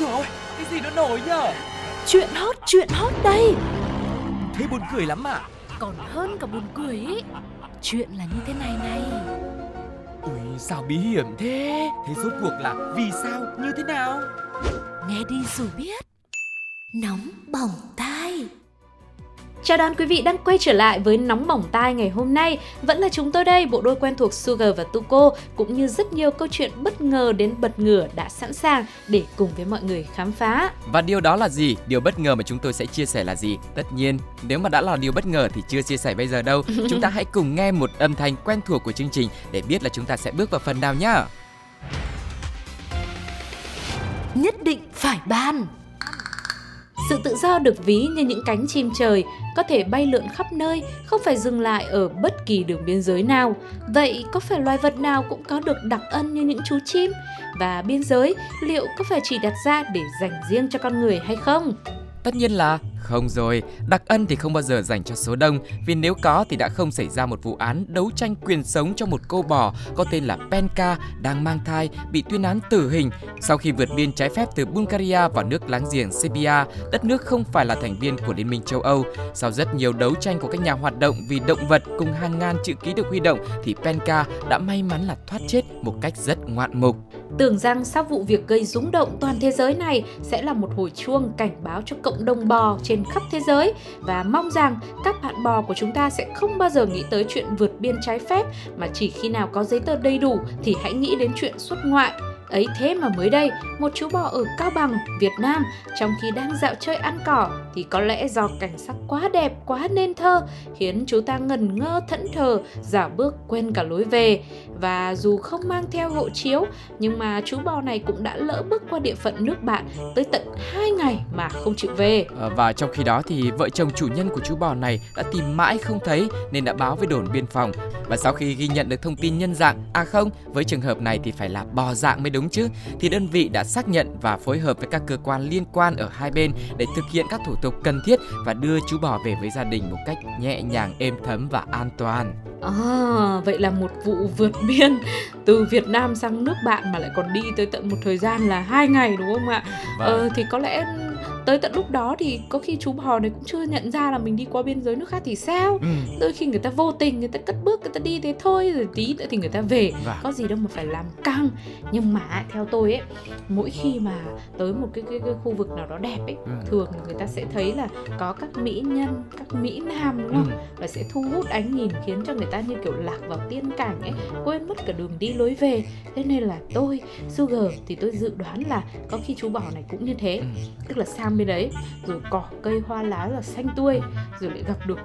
dồi ôi, cái gì nó nổi nhở? Chuyện hot đây. Thế buồn cười lắm à? Còn hơn cả buồn cười ý. Chuyện là như thế này này. Ui, sao bí hiểm thế? Thế rốt cuộc là vì sao, như thế nào? Nghe đi rồi biết. Nóng bỏng tai. Chào đón quý vị đang quay trở lại với Nóng Bỏng Tai ngày hôm nay. Vẫn là chúng tôi đây, bộ đôi quen thuộc Sugar và Tuko, cũng như rất nhiều câu chuyện bất ngờ đến bật ngửa đã sẵn sàng để cùng với mọi người khám phá. Và điều đó là gì? Điều bất ngờ mà chúng tôi sẽ chia sẻ là gì? Tất nhiên, nếu mà đã là điều bất ngờ thì chưa chia sẻ bây giờ đâu. Chúng ta hãy cùng nghe một âm thanh quen thuộc của chương trình để biết là chúng ta sẽ bước vào phần nào nhá. Nhất định phải ban. Sự tự do được ví như những cánh chim trời, có thể bay lượn khắp nơi, không phải dừng lại ở bất kỳ đường biên giới nào. Vậy có phải loài vật nào cũng có được đặc ân như những chú chim? Và biên giới liệu có phải chỉ đặt ra để dành riêng cho con người hay không? Tất nhiên là không rồi, đặc ân thì không bao giờ dành cho số đông, vì nếu có thì đã không xảy ra một vụ án đấu tranh quyền sống cho một cô bò có tên là Penka đang mang thai bị tuyên án tử hình sau khi vượt biên trái phép từ Bulgaria vào nước láng giềng Serbia, đất nước không phải là thành viên của Liên minh châu Âu. Sau rất nhiều đấu tranh của các nhà hoạt động vì động vật cùng hàng ngàn chữ ký được huy động thì Penka đã may mắn là thoát chết một cách rất ngoạn mục. Tưởng rằng sau vụ việc gây rúng động toàn thế giới này sẽ là một hồi chuông cảnh báo cho cộng đồng bò trên khắp thế giới, và mong rằng các bạn bò của chúng ta sẽ không bao giờ nghĩ tới chuyện vượt biên trái phép, mà chỉ khi nào có giấy tờ đầy đủ thì hãy nghĩ đến chuyện xuất ngoại. Ấy thế mà mới đây, một chú bò ở Cao Bằng, Việt Nam, trong khi đang dạo chơi ăn cỏ thì có lẽ do cảnh sắc quá đẹp, quá nên thơ, khiến chú ta ngẩn ngơ thẫn thờ, dạo bước quên cả lối về. Và dù không mang theo hộ chiếu, nhưng mà chú bò này cũng đã lỡ bước qua địa phận nước bạn tới tận 2 ngày mà không chịu về. Và trong khi đó thì vợ chồng chủ nhân của chú bò này đã tìm mãi không thấy nên đã báo với đồn biên phòng. Và sau khi ghi nhận được thông tin nhân dạng, với trường hợp này thì phải là bò dạng mới đúng chứ, thì đơn vị đã xác nhận và phối hợp với các cơ quan liên quan ở hai bên để thực hiện các thủ tục cần thiết và đưa chú bò về với gia đình một cách nhẹ nhàng, êm thấm và an toàn. Vậy là một vụ vượt biên từ Việt Nam sang nước bạn mà lại còn đi tới tận một thời gian là 2 ngày, đúng không ạ? Vâng. Thì có lẽ tới tận lúc đó thì có khi chú bò này cũng chưa nhận ra là mình đi qua biên giới nước khác thì sao. Đôi khi người ta vô tình, người ta cất bước, người ta đi thế thôi, rồi tí nữa thì người ta về. Và có gì đâu mà phải làm căng. Nhưng mà theo tôi ấy, mỗi khi mà tới một cái khu vực nào đó đẹp ấy, thường người ta sẽ thấy là có các mỹ nhân, các mỹ nam, đúng không? Và sẽ thu hút ánh nhìn, khiến cho người ta như kiểu lạc vào tiên cảnh ấy, quên mất cả đường đi lối về. Thế nên là tôi, Sugar, thì tôi dự đoán là có khi chú bò này cũng như thế. Tức là sang bên đấy, rồi cỏ cây hoa lá là xanh tươi, rồi lại gặp được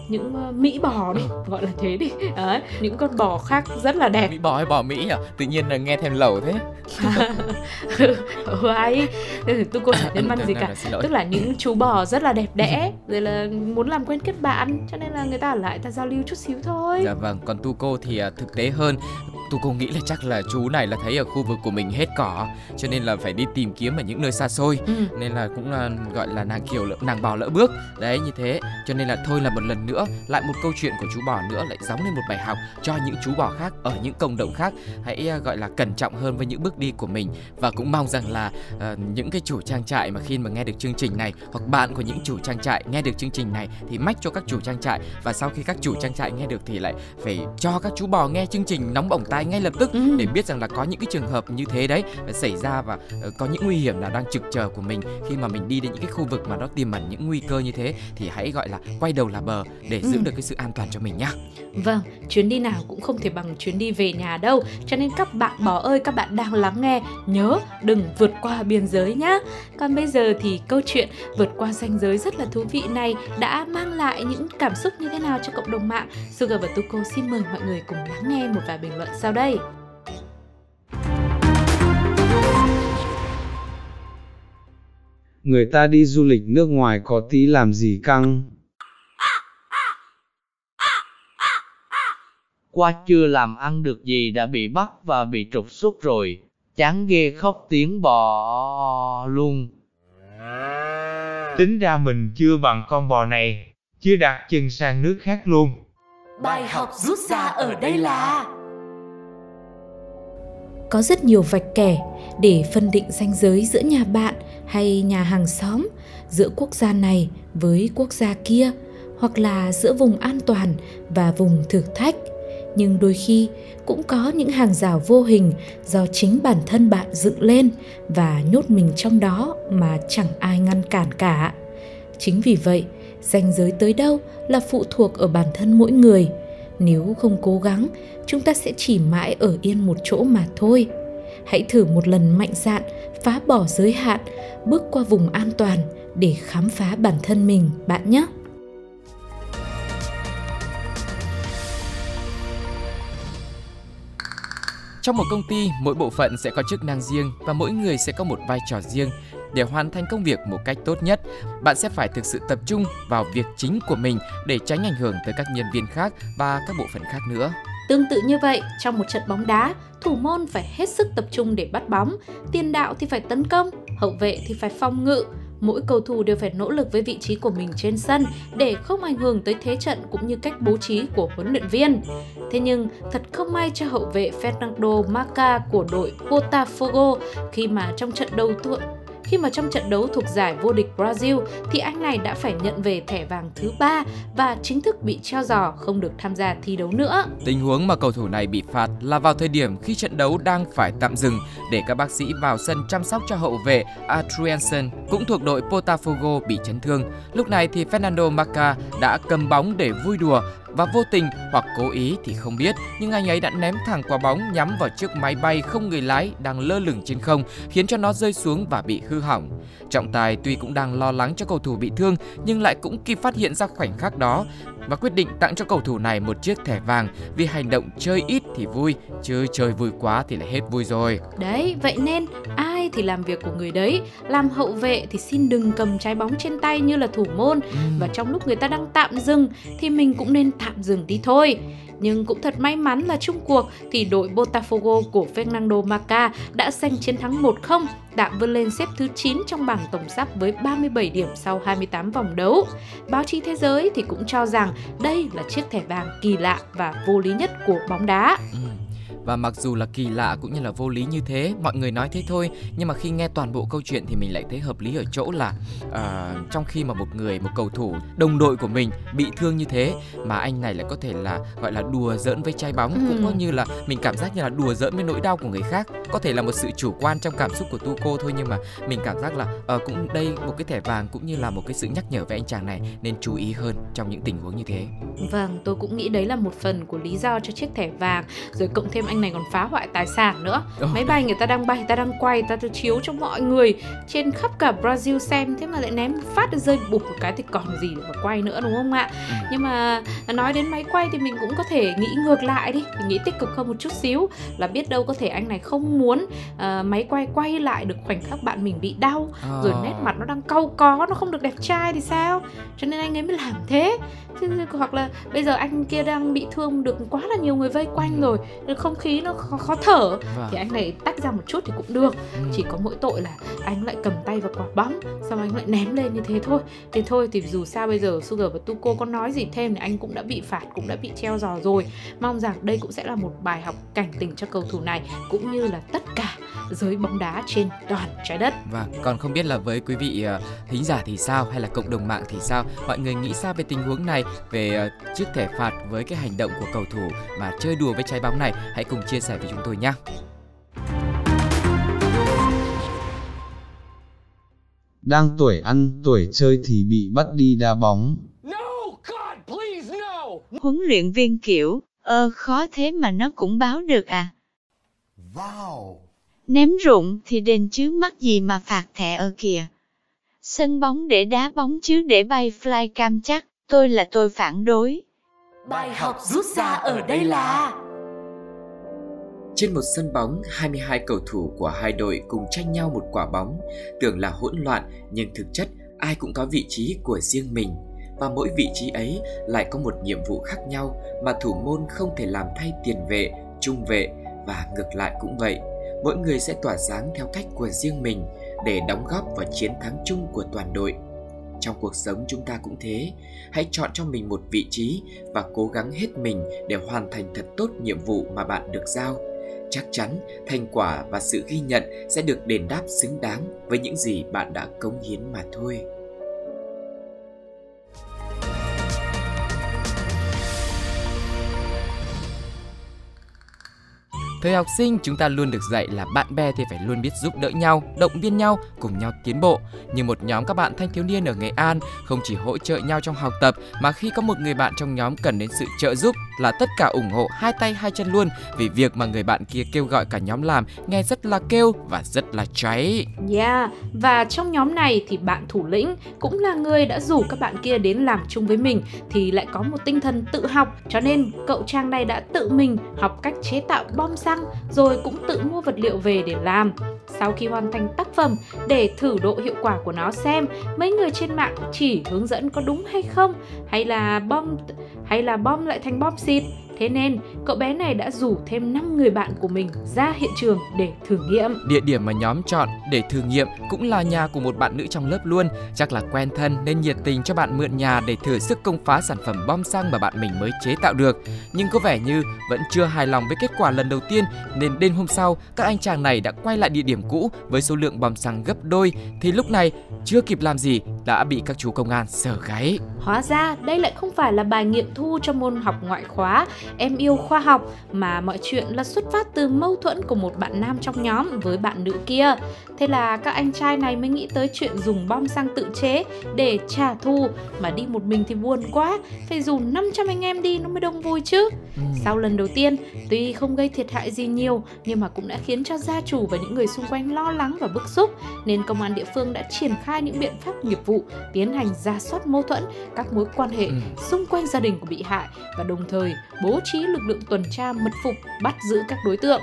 những mỹ bò đi, gọi là thế đi. Đấy, những con bò khác rất là đẹp. Mỹ bò hay bò Mỹ à? Tự nhiên là nghe thèm lẩu thế. Hoài, tôi có thể nhân văn gì cả. Tức là những chú bò rất là đẹp đẽ, rồi là muốn làm quen kết bạn, cho nên là người ta ở lại, ta giao lưu chút xíu thôi. Dạ vâng, còn Tuko thì thực tế hơn. Tuko nghĩ là chắc là chú này là thấy ở khu vực của mình hết cỏ, cho nên là phải đi tìm kiếm ở những nơi xa xôi. Nên là cũng là gọi là nàng bò lỡ bước đấy, như thế. Cho nên là thôi, là một lần nữa lại một câu chuyện của chú bò nữa lại gióng lên một bài học cho những chú bò khác ở những cộng đồng khác, hãy gọi là cẩn trọng hơn với những bước đi của mình. Và cũng mong rằng là những cái chủ trang trại mà khi mà nghe được chương trình này, hoặc bạn của những chủ trang trại nghe được chương trình này thì mách cho các chủ trang trại, và sau khi các chủ trang trại nghe được thì lại phải cho các chú bò nghe chương trình Nóng Bỏng Tai ngay lập tức để biết rằng là có những cái trường hợp như thế đấy xảy ra, và có những nguy hiểm nào đang trực chờ của mình khi mà mình đi đến những cái khu vực mà nó tiềm ẩn những nguy cơ như thế, thì hãy gọi là quay đầu là bờ để giữ được cái sự an toàn cho mình nhá. Vâng, chuyến đi nào cũng không thể bằng chuyến đi về nhà đâu, cho nên các bạn bò ơi, các bạn đang lắng nghe, nhớ đừng vượt qua biên giới nhá. Còn bây giờ thì câu chuyện vượt qua ranh giới rất là thú vị này đã mang lại những cảm xúc như thế nào cho cộng đồng mạng? Sugar và Tuko xin mời mọi người cùng lắng nghe một vài bình luận sau đây. Người ta đi du lịch nước ngoài có tí làm gì căng. Qua chưa làm ăn được gì đã bị bắt và bị trục xuất rồi. Chán ghê, khóc tiếng bò luôn. Tính ra mình chưa bằng con bò này, chứ đặt chân sang nước khác luôn. Bài học rút ra ở đây là có rất nhiều vạch kẻ để phân định ranh giới giữa nhà bạn hay nhà hàng xóm, giữa quốc gia này với quốc gia kia, hoặc là giữa vùng an toàn và vùng thử thách. Nhưng đôi khi cũng có những hàng rào vô hình do chính bản thân bạn dựng lên và nhốt mình trong đó mà chẳng ai ngăn cản cả. Chính vì vậy, ranh giới tới đâu là phụ thuộc ở bản thân mỗi người. Nếu không cố gắng, chúng ta sẽ chỉ mãi ở yên một chỗ mà thôi. Hãy thử một lần mạnh dạn phá bỏ giới hạn, bước qua vùng an toàn để khám phá bản thân mình bạn nhé. Trong một công ty, mỗi bộ phận sẽ có chức năng riêng và mỗi người sẽ có một vai trò riêng. Để hoàn thành công việc một cách tốt nhất, bạn sẽ phải thực sự tập trung vào việc chính của mình để tránh ảnh hưởng tới các nhân viên khác và các bộ phận khác nữa. Tương tự như vậy, trong một trận bóng đá, thủ môn phải hết sức tập trung để bắt bóng, tiền đạo thì phải tấn công, hậu vệ thì phải phòng ngự. Mỗi cầu thủ đều phải nỗ lực với vị trí của mình trên sân để không ảnh hưởng tới thế trận cũng như cách bố trí của huấn luyện viên. Thế nhưng, thật không may cho hậu vệ Fernando Mata của đội Botafogo khi mà trong trận đấu thuộc giải vô địch Brazil thì anh này đã phải nhận về thẻ vàng thứ 3 và chính thức bị treo giò không được tham gia thi đấu nữa. Tình huống mà cầu thủ này bị phạt là vào thời điểm khi trận đấu đang phải tạm dừng để các bác sĩ vào sân chăm sóc cho hậu vệ Adrianson cũng thuộc đội Botafogo bị chấn thương. Lúc này thì Fernando Mata đã cầm bóng để vui đùa và vô tình hoặc cố ý thì không biết, nhưng anh ấy đã ném thẳng quả bóng nhắm vào chiếc máy bay không người lái đang lơ lửng trên không, khiến cho nó rơi xuống và bị hư hỏng. Trọng tài tuy cũng đang lo lắng cho cầu thủ bị thương nhưng lại cũng kịp phát hiện ra khoảnh khắc đó và quyết định tặng cho cầu thủ này một chiếc thẻ vàng vì hành động chơi ít thì vui, chứ chơi vui quá thì lại hết vui rồi. Đấy, vậy nên ai thì làm việc của người đấy, làm hậu vệ thì xin đừng cầm trái bóng trên tay như là thủ môn và trong lúc người ta đang tạm dừng thì mình cũng nên tạm dừng đi thôi. Nhưng cũng thật may mắn là chung cuộc thì đội Botafogo của Fernando Mata đã giành chiến thắng 1-0, tạm vươn lên xếp thứ 9 trong bảng tổng sắp với 37 điểm sau 28 vòng đấu. Báo chí thế giới thì cũng cho rằng đây là chiếc thẻ vàng kỳ lạ và vô lý nhất của bóng đá. Và mặc dù là kỳ lạ cũng như là vô lý như thế, mọi người nói thế thôi, nhưng mà khi nghe toàn bộ câu chuyện thì mình lại thấy hợp lý ở chỗ là trong khi mà một cầu thủ đồng đội của mình bị thương như thế mà anh này lại có thể là gọi là đùa giỡn với trái bóng, cũng có như là mình cảm giác như là đùa giỡn với nỗi đau của người khác. Có thể là một sự chủ quan trong cảm xúc của Tuco thôi, nhưng mà mình cảm giác là cũng đây một cái thẻ vàng cũng như là một cái sự nhắc nhở về anh chàng này nên chú ý hơn trong những tình huống như thế. Vâng, tôi cũng nghĩ đấy là một phần của lý do cho chiếc thẻ vàng, rồi cộng thêm anh này còn phá hoại tài sản nữa. Máy bay người ta đang bay, người ta đang quay, người ta chiếu cho mọi người trên khắp cả Brazil xem, thế mà lại ném phát rơi bụp một cái thì còn gì để mà quay nữa, đúng không ạ? Nhưng mà nói đến máy quay thì mình cũng có thể nghĩ ngược lại đi, mình nghĩ tích cực hơn một chút xíu là biết đâu có thể anh này không muốn máy quay lại được khoảnh khắc bạn mình bị đau, rồi nét mặt nó đang cau có, nó không được đẹp trai thì sao? Cho nên anh ấy mới làm thế. Hoặc là bây giờ anh kia đang bị thương được quá là nhiều người vây quanh rồi, không khí nó khó thở thì anh này tách ra một chút thì cũng được. Chỉ có mỗi tội là anh lại cầm tay vào quả bóng xong anh lại ném lên như thế thôi. Thế thôi thì dù sao bây giờ Sugar và Tuco có nói gì thêm thì anh cũng đã bị phạt, cũng đã bị treo giò rồi. Mong rằng đây cũng sẽ là một bài học cảnh tỉnh cho cầu thủ này cũng như là tất cả giới bóng đá trên toàn trái đất. Và còn không biết là với quý vị thính giả thì sao, hay là cộng đồng mạng thì sao, mọi người nghĩ sao về tình huống này, về chiếc thẻ phạt với cái hành động của cầu thủ mà chơi đùa với trái bóng này? Hãy cùng chia sẻ với chúng tôi nhé. Đang tuổi ăn tuổi chơi thì bị bắt đi đá bóng. No, God, please, no. Huấn luyện viên kiểu, khó thế mà nó cũng báo được à? Wow. Ném rụng thì đền chứ mắc gì mà phạt thẻ ở kìa. Sân bóng để đá bóng chứ để bay flycam chắc, tôi phản đối. Bài học rút ra ở đây là... Trên một sân bóng, 22 cầu thủ của hai đội cùng tranh nhau một quả bóng. Tưởng là hỗn loạn, nhưng thực chất ai cũng có vị trí của riêng mình. Và mỗi vị trí ấy lại có một nhiệm vụ khác nhau mà thủ môn không thể làm thay tiền vệ, trung vệ và ngược lại cũng vậy. Mỗi người sẽ tỏa sáng theo cách của riêng mình để đóng góp vào chiến thắng chung của toàn đội. Trong cuộc sống chúng ta cũng thế, hãy chọn cho mình một vị trí và cố gắng hết mình để hoàn thành thật tốt nhiệm vụ mà bạn được giao. chắc chắn thành quả và sự ghi nhận sẽ được đền đáp xứng đáng với những gì bạn đã cống hiến mà thôi. Thời học sinh, chúng ta luôn được dạy là bạn bè thì phải luôn biết giúp đỡ nhau, động viên nhau, cùng nhau tiến bộ. Nhưng một nhóm các bạn thanh thiếu niên ở Nghệ An không chỉ hỗ trợ nhau trong học tập, mà khi có một người bạn trong nhóm cần đến sự trợ giúp là tất cả ủng hộ hai tay hai chân luôn, vì việc mà người bạn kia kêu gọi cả nhóm làm nghe rất là kêu và rất là cháy. Và trong nhóm này thì bạn thủ lĩnh cũng là người đã rủ các bạn kia đến làm chung với mình, thì lại có một tinh thần tự học, cho nên cậu Trang này đã tự mình học cách chế tạo bom xăng, rồi cũng tự mua vật liệu về để làm. Sau khi hoàn thành tác phẩm, để thử độ hiệu quả của nó xem mấy người trên mạng chỉ hướng dẫn có đúng hay không, hay là bom lại thành bom xịt. Thế nên, cậu bé này đã rủ thêm 5 người bạn của mình ra hiện trường để thử nghiệm. Địa điểm mà nhóm chọn để thử nghiệm cũng là nhà của một bạn nữ trong lớp luôn. Chắc là quen thân nên nhiệt tình cho bạn mượn nhà để thử sức công phá sản phẩm bom xăng mà bạn mình mới chế tạo được. Nhưng có vẻ như vẫn chưa hài lòng với kết quả lần đầu tiên, nên đêm hôm sau, các anh chàng này đã quay lại địa điểm cũ với số lượng bom xăng gấp đôi. Thì lúc này, chưa kịp làm gì đã bị các chú công an sờ gáy. Hóa ra đây lại không phải là bài nghiệm thu cho môn học ngoại khóa Em Yêu Khoa Học, mà mọi chuyện là xuất phát từ mâu thuẫn của một bạn nam trong nhóm với bạn nữ kia. Thế là các anh trai này mới nghĩ tới chuyện dùng bom xăng tự chế để trả thù, mà đi một mình thì buồn quá, phải dù 500 anh em đi nó mới đông vui chứ. Sau lần đầu tiên, tuy không gây thiệt hại gì nhiều, nhưng mà cũng đã khiến cho gia chủ và những người xung quanh lo lắng và bức xúc, nên công an địa phương đã triển khai những biện pháp nghiệp vụ, tiến hành rà soát mâu thuẫn, các mối quan hệ xung quanh gia đình của bị hại, và đồng thời bố trí lực lượng tuần tra mật phục bắt giữ các đối tượng.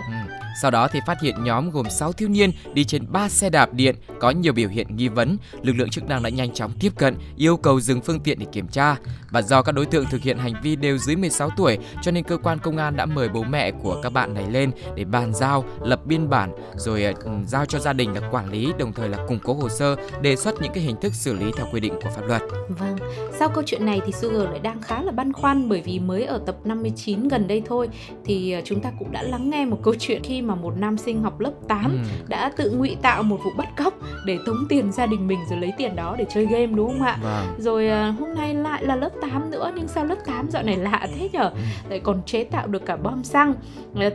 Sau đó thì phát hiện nhóm gồm 6 thiếu niên đi trên 3 xe đạp điện có nhiều biểu hiện nghi vấn. Lực lượng chức năng đã nhanh chóng tiếp cận, yêu cầu dừng phương tiện để kiểm tra. Và do các đối tượng thực hiện hành vi đều dưới 16 tuổi, cho nên cơ quan công an đã mời bố mẹ của các bạn này lên để bàn giao, lập biên bản, rồi giao cho gia đình là quản lý, đồng thời là củng cố hồ sơ, đề xuất những cái hình thức xử lý theo quy định của pháp luật. Vâng, sau câu chuyện này thì Sugar lại đang khá là băn khoăn, bởi vì mới ở tập 59 gần đây thôi thì chúng ta cũng đã lắng nghe một câu chuyện khi mà một nam sinh học lớp 8 đã tự ngụy tạo một vụ bắt cóc để tống tiền gia đình mình rồi lấy tiền đó để chơi game, đúng không ạ? Rồi hôm nay lại là lớp 8 nữa, nhưng sao lớp 8 dạo này lạ thế nhở? Lại còn chế tạo được cả bom xăng.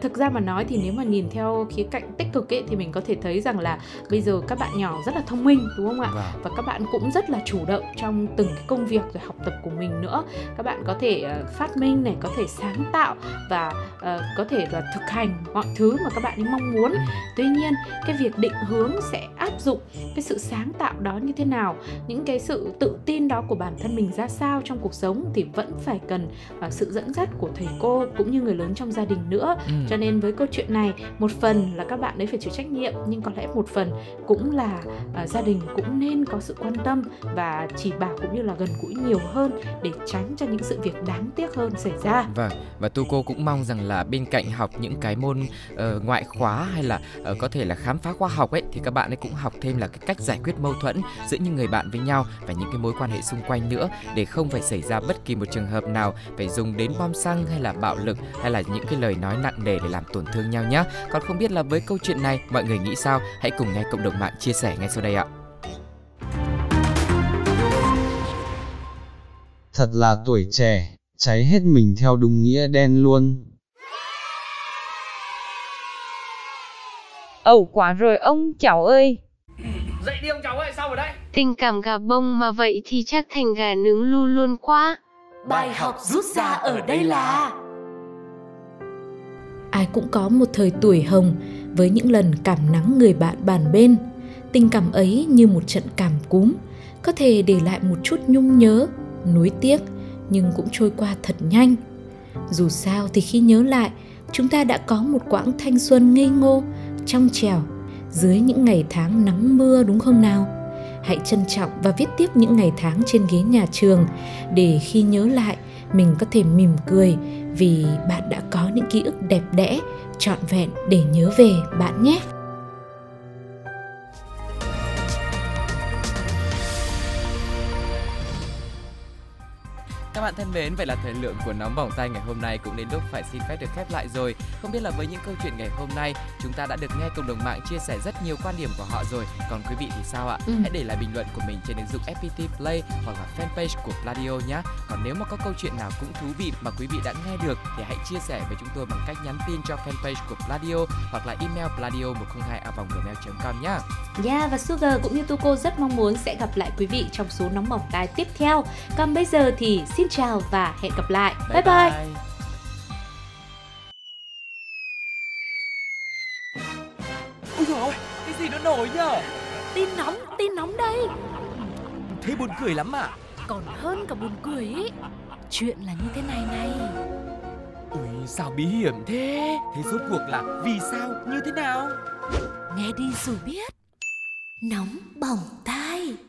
Thực ra mà nói thì nếu mà nhìn theo khía cạnh tích cực ấy, thì mình có thể thấy rằng là bây giờ các bạn nhỏ rất là thông minh, đúng không ạ? Và các bạn cũng rất là chủ động trong từng cái công việc rồi học tập của mình nữa. Các bạn có thể phát minh này, có thể sáng tạo và có thể là thực hành mọi thứ mà các bạn ấy mong muốn. Tuy nhiên, cái việc định hướng sẽ áp dụng cái sự sáng tạo đó như thế nào, những cái sự tự tin đó của bản thân mình ra sao trong cuộc sống thì vẫn phải cần sự dẫn dắt của thầy cô cũng như người lớn trong gia đình nữa. Cho nên với câu chuyện này, một phần là các bạn ấy phải chịu trách nhiệm, nhưng có lẽ một phần cũng là gia đình cũng nên có sự quan tâm và chỉ bảo cũng như là gần gũi nhiều hơn để tránh cho những sự việc đáng tiếc hơn xảy ra. Và tu cô cũng mong rằng là bên cạnh học những cái môn ngoại khóa hay là có thể là khám phá khoa học ấy, thì các bạn ấy cũng học thêm là cái cách giải quyết mâu thuẫn giữa những người bạn với nhau và những cái mối quan hệ xung quanh nữa, để không phải xảy ra bất kỳ một trường hợp nào phải dùng đến bom xăng hay là bạo lực hay là những cái lời nói nặng nề để làm tổn thương nhau nhé. Còn không biết là với câu chuyện này mọi người nghĩ sao? Hãy cùng nghe cộng đồng mạng chia sẻ ngay sau đây ạ. Thật là tuổi trẻ, cháy hết mình theo đúng nghĩa đen luôn. Ẩu quá rồi ông cháu ơi. Dậy đi ông cháu ơi, sao ở đây? Tình cảm gà bông mà vậy thì chắc thành gà nướng lu luôn quá. Bài học rút ra ở đây là ai cũng có một thời tuổi hồng với những lần cảm nắng người bạn bàn bên. Tình cảm ấy như một trận cảm cúm, có thể để lại một chút nhung nhớ, nuối tiếc, nhưng cũng trôi qua thật nhanh. Dù sao thì khi nhớ lại, chúng ta đã có một quãng thanh xuân ngây ngô, trong trẻo dưới những ngày tháng nắng mưa, đúng không nào? Hãy trân trọng và viết tiếp những ngày tháng trên ghế nhà trường, để khi nhớ lại mình có thể mỉm cười vì bạn đã có những ký ức đẹp đẽ, trọn vẹn để nhớ về bạn nhé. Các bạn thân mến, vậy là thời lượng của Nóng Bỏng Tay ngày hôm nay cũng đến lúc phải xin phép được khép lại rồi. Không biết là với những câu chuyện ngày hôm nay, chúng ta đã được nghe cộng đồng mạng chia sẻ rất nhiều quan điểm của họ rồi. Còn quý vị thì sao ạ? Hãy để lại bình luận của mình trên ứng dụng FPT Play hoặc là fanpage của Pladio nhé. Còn nếu mà có câu chuyện nào cũng thú vị mà quý vị đã nghe được thì hãy chia sẻ với chúng tôi bằng cách nhắn tin cho fanpage của Pladio hoặc là email pladio102@gmail.com nhé. Yeah, và Sugar cũng như Tuko rất mong muốn sẽ gặp lại quý vị trong số Nóng Bỏng Tay tiếp theo. Còn bây giờ thì xin chào và hẹn gặp lại. Bye bye, bye. Ôi dồi ôi, cái gì nó nổi nhở? Tin nóng đây. Thế buồn cười lắm à? Còn hơn cả buồn cười ý. Chuyện là như thế này. Ui, sao bí hiểm thế? Thế rốt cuộc là vì sao, như thế nào? Nghe đi rồi biết. Nóng Bỏng Tay.